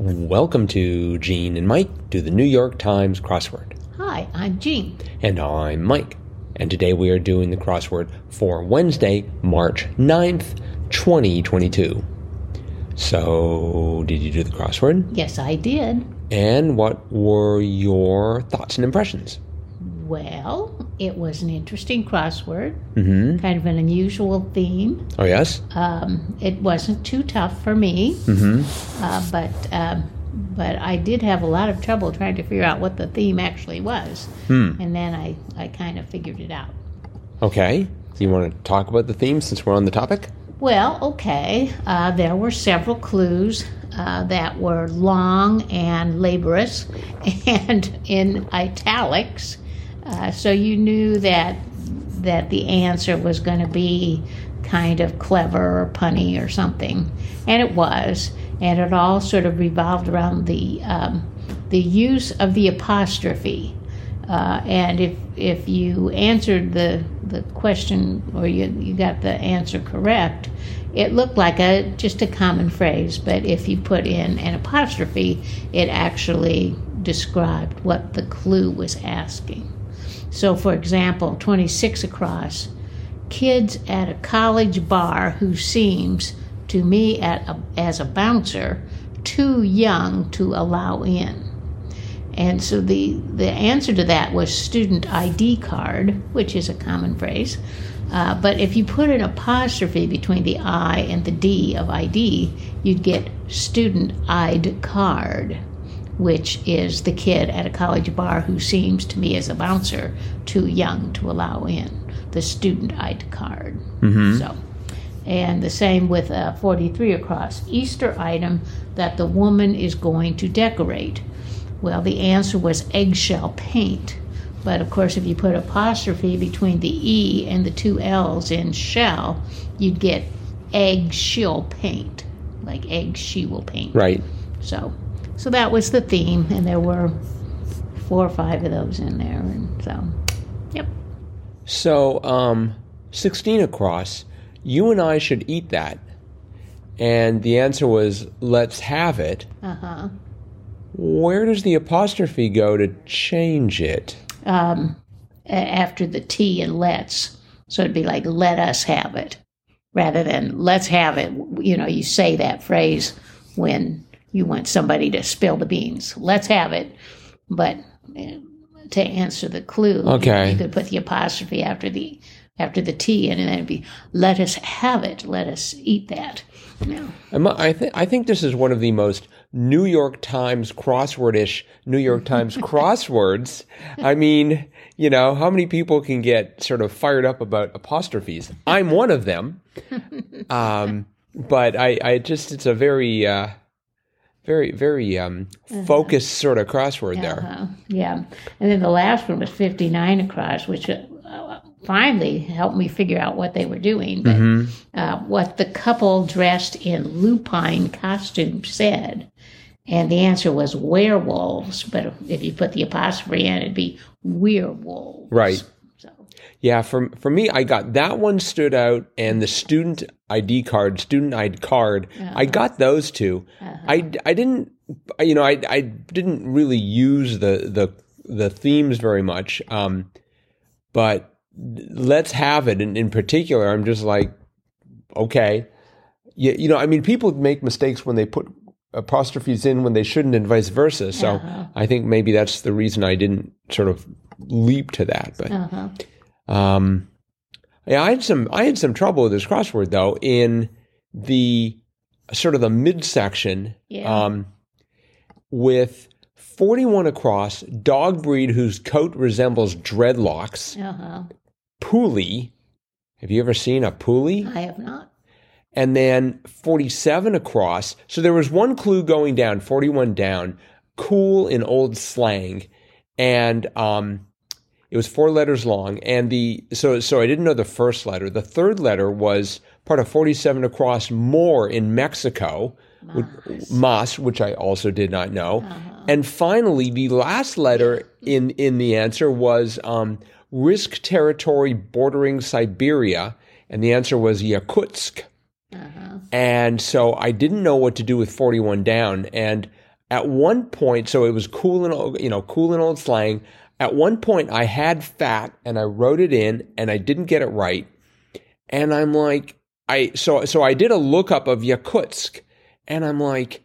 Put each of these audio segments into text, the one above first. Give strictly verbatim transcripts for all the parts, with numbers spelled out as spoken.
Welcome to Gene and Mike do the New York Times crossword. Hi, I'm Gene. And I'm Mike. And today we are doing the crossword for Wednesday, March ninth, twenty twenty-two. So, did you do the crossword? Yes, I did. And what were your thoughts and impressions? Well, it was an interesting crossword. Mm-hmm. Kind of an unusual theme. Oh, yes? Um, it wasn't too tough for me. Mm-hmm. Uh, but... Um, But I did have a lot of trouble trying to figure out what the theme actually was. Hmm. And then I, I kind of figured it out. Okay. Do you want to talk about the theme since we're on the topic? Well, okay. Uh, there were several clues uh, that were long and laborious and in italics. Uh, so you knew that that the answer was going to be kind of clever or punny or something. And it was. And it all sort of revolved around the um, the use of the apostrophe. Uh, and if if you answered the the question or you you got the answer correct, it looked like a just a common phrase. But if you put in an apostrophe, it actually described what the clue was asking. So, for example, twenty-six across, kids at a college bar who seems to me at a, as a bouncer, too young to allow in. And so the, the answer to that was student I D card, which is a common phrase. Uh, but if you put an apostrophe between the I and the D of I D, you'd get student I D card, which is the kid at a college bar who seems to me as a bouncer too young to allow in. The student I D card. Mm-hmm. So. And the same with uh, forty-three across, Easter item that the woman is going to decorate. Well, the answer was eggshell paint. But, of course, if you put apostrophe between the E and the two L's in shell, you'd get egg she'll paint, like egg she will paint. Right. So so that was the theme, and there were four or five of those in there. And so, yep. So um, sixteen across, you and I should eat that. And the answer was, let's have it. Uh-huh. Where does the apostrophe go to change it? Um, after the T and let's. So it'd be like, let us have it. Rather than, let's have it. You know, you say that phrase when you want somebody to spill the beans. Let's have it. But to answer the clue, okay, you, you could put the apostrophe after the... after the T, and then it'd be, let us have it, let us eat that. No. I, th- I think this is one of the most New York Times crossword-ish New York Times crosswords. I mean, you know, how many people can get sort of fired up about apostrophes? I'm one of them. Um, but I, I just, it's a very... Uh, Very, very um, focused sort of crossword uh-huh. there. Yeah. And then the last one was fifty-nine across, which uh, finally helped me figure out what they were doing. But mm-hmm. uh, what the couple dressed in lupine costume said. And the answer was werewolves. But if you put the apostrophe in, it'd be werewolves. Right. So. Yeah, for, for me, I got that one stood out, and the student I D card, student I D card, uh-huh. I got those two. Uh-huh. I, I didn't, you know, I I didn't really use the the, the themes very much, um, but let's have it. In, in particular, I'm just like, okay. You, you know, I mean, people make mistakes when they put apostrophes in when they shouldn't and vice versa. So uh-huh. I think maybe that's the reason I didn't sort of leap to that. But uh-huh. um, yeah, I had some I had some trouble with this crossword though in the sort of the midsection yeah. um, with forty-one across, dog breed whose coat resembles dreadlocks, uh-huh. Poolie. Have you ever seen a poolie? I have not. And then forty-seven across. So there was one clue going down, forty-one down, cool in old slang. And um, it was four letters long. And the so so I didn't know the first letter. The third letter was part of forty-seven across, more in Mexico, mas, which, mas, which I also did not know. Uh-huh. And finally, the last letter in, in the answer was um, risk territory bordering Siberia. And the answer was Yakutsk. Uh-huh. And so I didn't know what to do with forty-one down. And at one point, so it was cool and old, you know, cool and old slang. At one point I had fat and I wrote it in and I didn't get it right. And I'm like, I, so, so I did a lookup of Yakutsk and I'm like,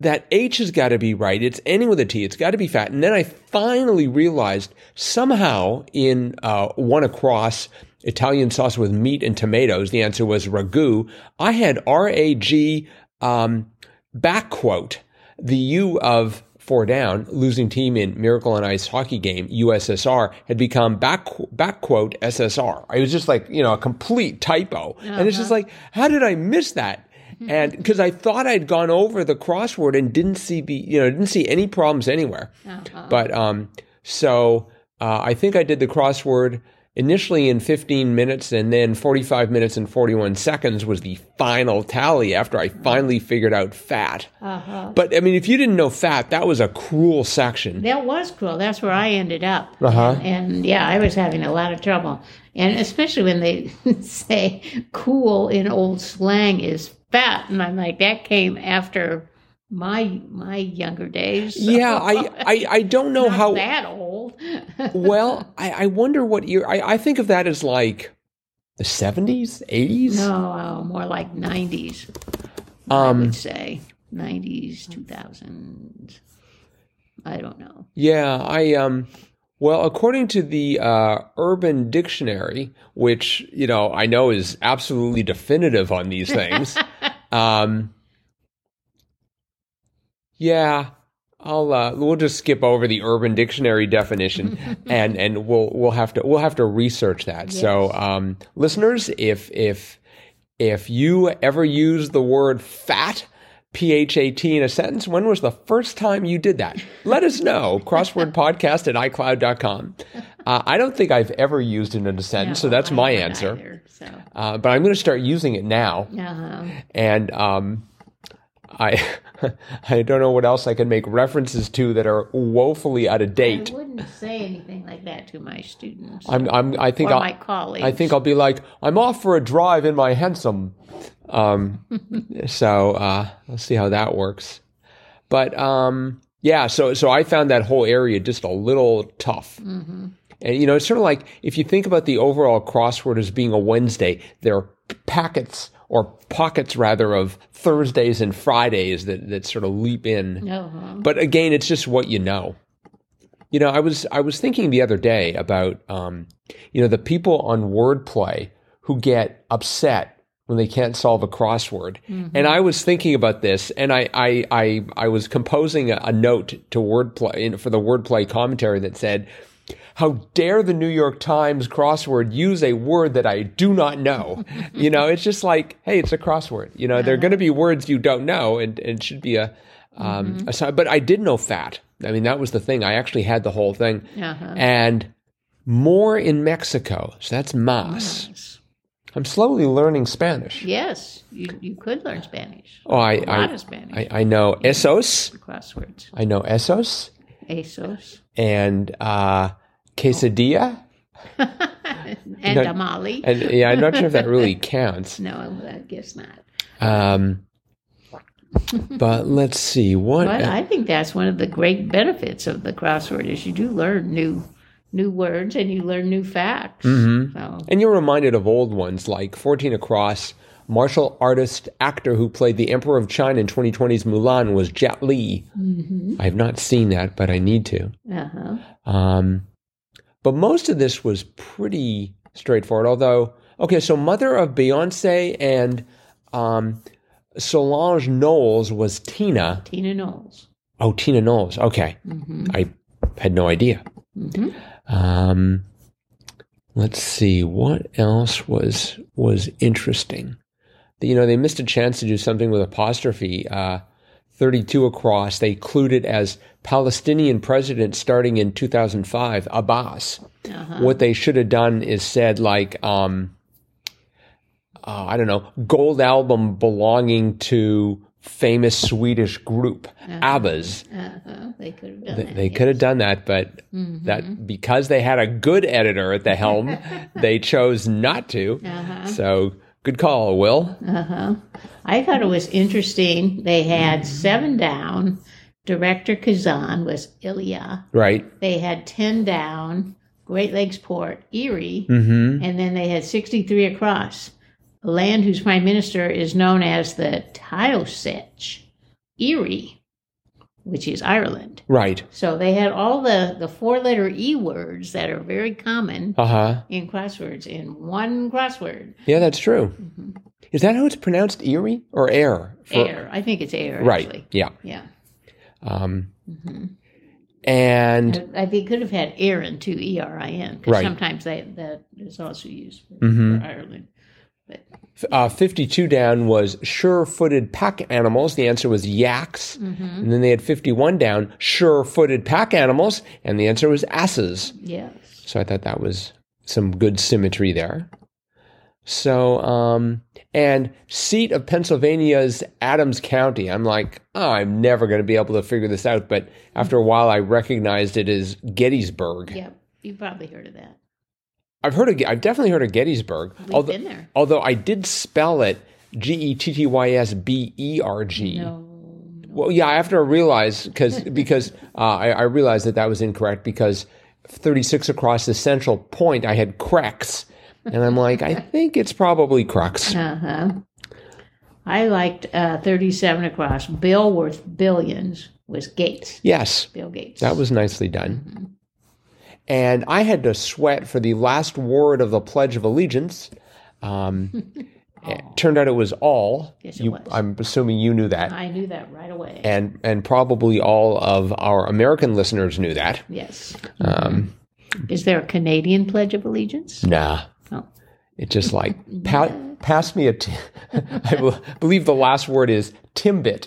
that H has got to be right. It's ending with a T. It's got to be fat. And then I finally realized somehow in uh, one across Italian sauce with meat and tomatoes, the answer was ragu. I had R A G um, back quote, the U of four down, losing team in Miracle on Ice hockey game, U S S R, had become back, back quote S S R. It was just like, you know, a complete typo. Uh-huh. And it's just like, how did I miss that? And because I thought I'd gone over the crossword and didn't see, be, you know, didn't see any problems anywhere. Uh-huh. But um, so uh, I think I did the crossword initially in fifteen minutes, and then forty-five minutes and forty-one seconds was the final tally after I finally figured out fat. Uh-huh. But I mean, if you didn't know fat, that was a cruel section. That was cruel. That's where I ended up. Uh-huh. And, and yeah, I was having a lot of trouble. And especially when they say cool in old slang is fat, and I'm like, that came after my my younger days. So. Yeah, I, I, I don't know. Not how that old. Well, I, I wonder what year. I, I think of that as like the seventies, eighties. No, more like nineties. Um, I would say nineties, two thousands. I don't know. Yeah, I um. Well, according to the uh, Urban Dictionary, which, you know, I know is absolutely definitive on these things. um, yeah, I'll uh, we'll just skip over the Urban Dictionary definition, and, and we'll we'll have to we'll have to research that. Yes. So, um, listeners, if if if you ever use the word fat, P H A T in a sentence, when was the first time you did that? Let us know. Crossword podcast at i cloud dot com. Uh, I don't think I've ever used it in a sentence, no, so that's I my answer. Either, so. Uh, but I'm going to start using it now. Uh-huh. And um, I I don't know what else I can make references to that are woefully out of date. I wouldn't say anything like that to my students. I'm, I'm, I think or I'll, my colleagues. I think I'll be like, I'm off for a drive in my hansom. Um, so, uh, let's see how that works. But, um, yeah, so, so I found that whole area just a little tough. Mm-hmm. And, you know, it's sort of like, if you think about the overall crossword as being a Wednesday, there are packets or pockets rather of Thursdays and Fridays that, that sort of leap in. Uh-huh. But again, it's just what you know. You know, I was, I was thinking the other day about, um, you know, the people on Wordplay who get upset when they can't solve a crossword. Mm-hmm. And I was thinking about this, and I I I, I was composing a, a note to Wordplay for the Wordplay commentary that said, "How dare the New York Times crossword use a word that I do not know?" You know, it's just like, hey, it's a crossword. You know, uh-huh. There are going to be words you don't know, and, and it should be a, um, mm-hmm. a. But I did know fat. I mean, that was the thing. I actually had the whole thing, uh-huh. And more in Mexico. So that's más. Nice. I'm slowly learning Spanish. Yes, you, you could learn Spanish. Oh, I, a lot I, of Spanish. I, I know esos. Crosswords. I know esos. Esos. And uh, quesadilla. And not, tamale. And, yeah, I'm not sure if that really counts. No, I guess not. Um, but let's see. What but I think that's one of the great benefits of the crossword is you do learn new New words, and you learn new facts. Mm-hmm. So. And you're reminded of old ones like fourteen across, martial artist actor who played the Emperor of China in twenty twenty's Mulan was Jet Li. Mm-hmm. I have not seen that, but I need to. Uh-huh. Um, but most of this was pretty straightforward, although, okay, so mother of Beyoncé and um, Solange Knowles was Tina. Tina Knowles. Oh, Tina Knowles. Okay. Mm-hmm. I had no idea. Mm-hmm. Um, let's see, what else was was interesting? You know, they missed a chance to do something with apostrophe, uh, thirty-two across. They clued it as Palestinian president starting in two thousand five, Abbas. Uh-huh. What they should have done is said like, um, uh, I don't know, gold album belonging to famous Swedish group, uh-huh. Abba's. Uh-huh. They could have done they, that. They yes. could have done that, but mm-hmm. that because they had a good editor at the helm, they chose not to. Uh-huh. So Good call, Will. Uh-huh. I thought it was interesting. They had seven down. Director Kazan was Ilya. Right. They had ten down. Great Lakes Port, Erie. Mm-hmm. And then they had sixty-three across. A land whose prime minister is known as the Taoiseach, Erie, which is Ireland. Right. So they had all the, the four-letter E words that are very common uh-huh. in crosswords, in one crossword. Yeah, that's true. Mm-hmm. Is that how it's pronounced, Erie or air? For... Air. I think it's air, right. Actually. Yeah. Yeah. Um, mm-hmm. And... I, I think it could have had Erin, too, E R I N, because right. sometimes they, that is also used for, mm-hmm. for Ireland. But, uh, fifty-two down was sure-footed pack animals. The answer was yaks. Mm-hmm. And then they had fifty-one down, sure-footed pack animals, and the answer was asses. Yes. So I thought that was some good symmetry there. So, um, and seat of Pennsylvania's Adams County. I'm like, oh, I'm never going to be able to figure this out. But after a while, I recognized it as Gettysburg. Yep, you probably heard of that. I've heard of, I've definitely heard of Gettysburg. We've although, been there. Although I did spell it G E T T Y S B E R G. No. no. Well, yeah, after I realized, cause, because uh, I, I realized that that was incorrect because thirty-six across the central point, I had Crex. And I'm like, I think it's probably Crux. Uh-huh. I liked uh, thirty-seven across. Bill worth billions was Gates. Yes. Bill Gates. That was nicely done. Mm-hmm. And I had to sweat for the last word of the Pledge of Allegiance. Um, it turned out it was all. Yes, it you, was. I'm assuming you knew that. I knew that right away. And and probably all of our American listeners knew that. Yes. Um, Is there a Canadian Pledge of Allegiance? Nah. Oh. It's just like, pa- pass me a, t- I will, believe the last word is Timbit.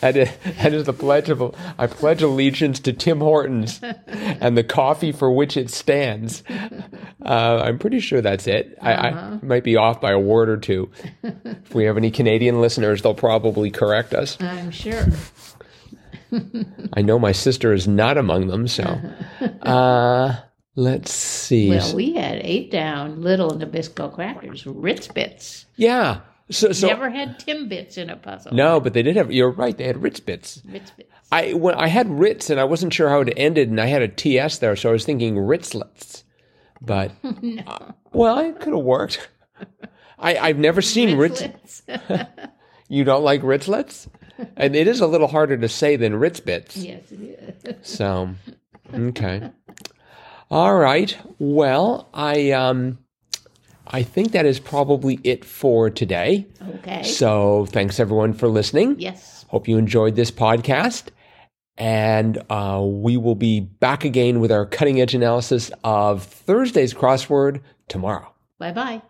That is, that is the pledge of, I pledge allegiance to Tim Hortons and the coffee for which it stands. Uh, I'm pretty sure that's it. I, uh-huh. I might be off by a word or two. If we have any Canadian listeners, they'll probably correct us. I'm sure. I know my sister is not among them, so. Uh, let's see. Well, we had eight down little Nabisco crackers, Ritz Bits. Yeah. So, so never had Timbits in a puzzle. No, but they did have, you're right, they had Ritz Bits. Ritz Bits. I, when, I had Ritz, and I wasn't sure how it ended, and I had a T S there, so I was thinking Ritzlets. But, no. uh, well, it could have worked. I, I've never seen Ritzlets. Ritz. You don't like Ritzlets? And it is a little harder to say than Ritz Bits. Yes, it is. So, okay. All right. Well, I um, I think that is probably it for today. Okay. So, thanks everyone for listening. Yes. Hope you enjoyed this podcast. And uh, we will be back again with our cutting edge analysis of Thursday's crossword tomorrow. Bye-bye.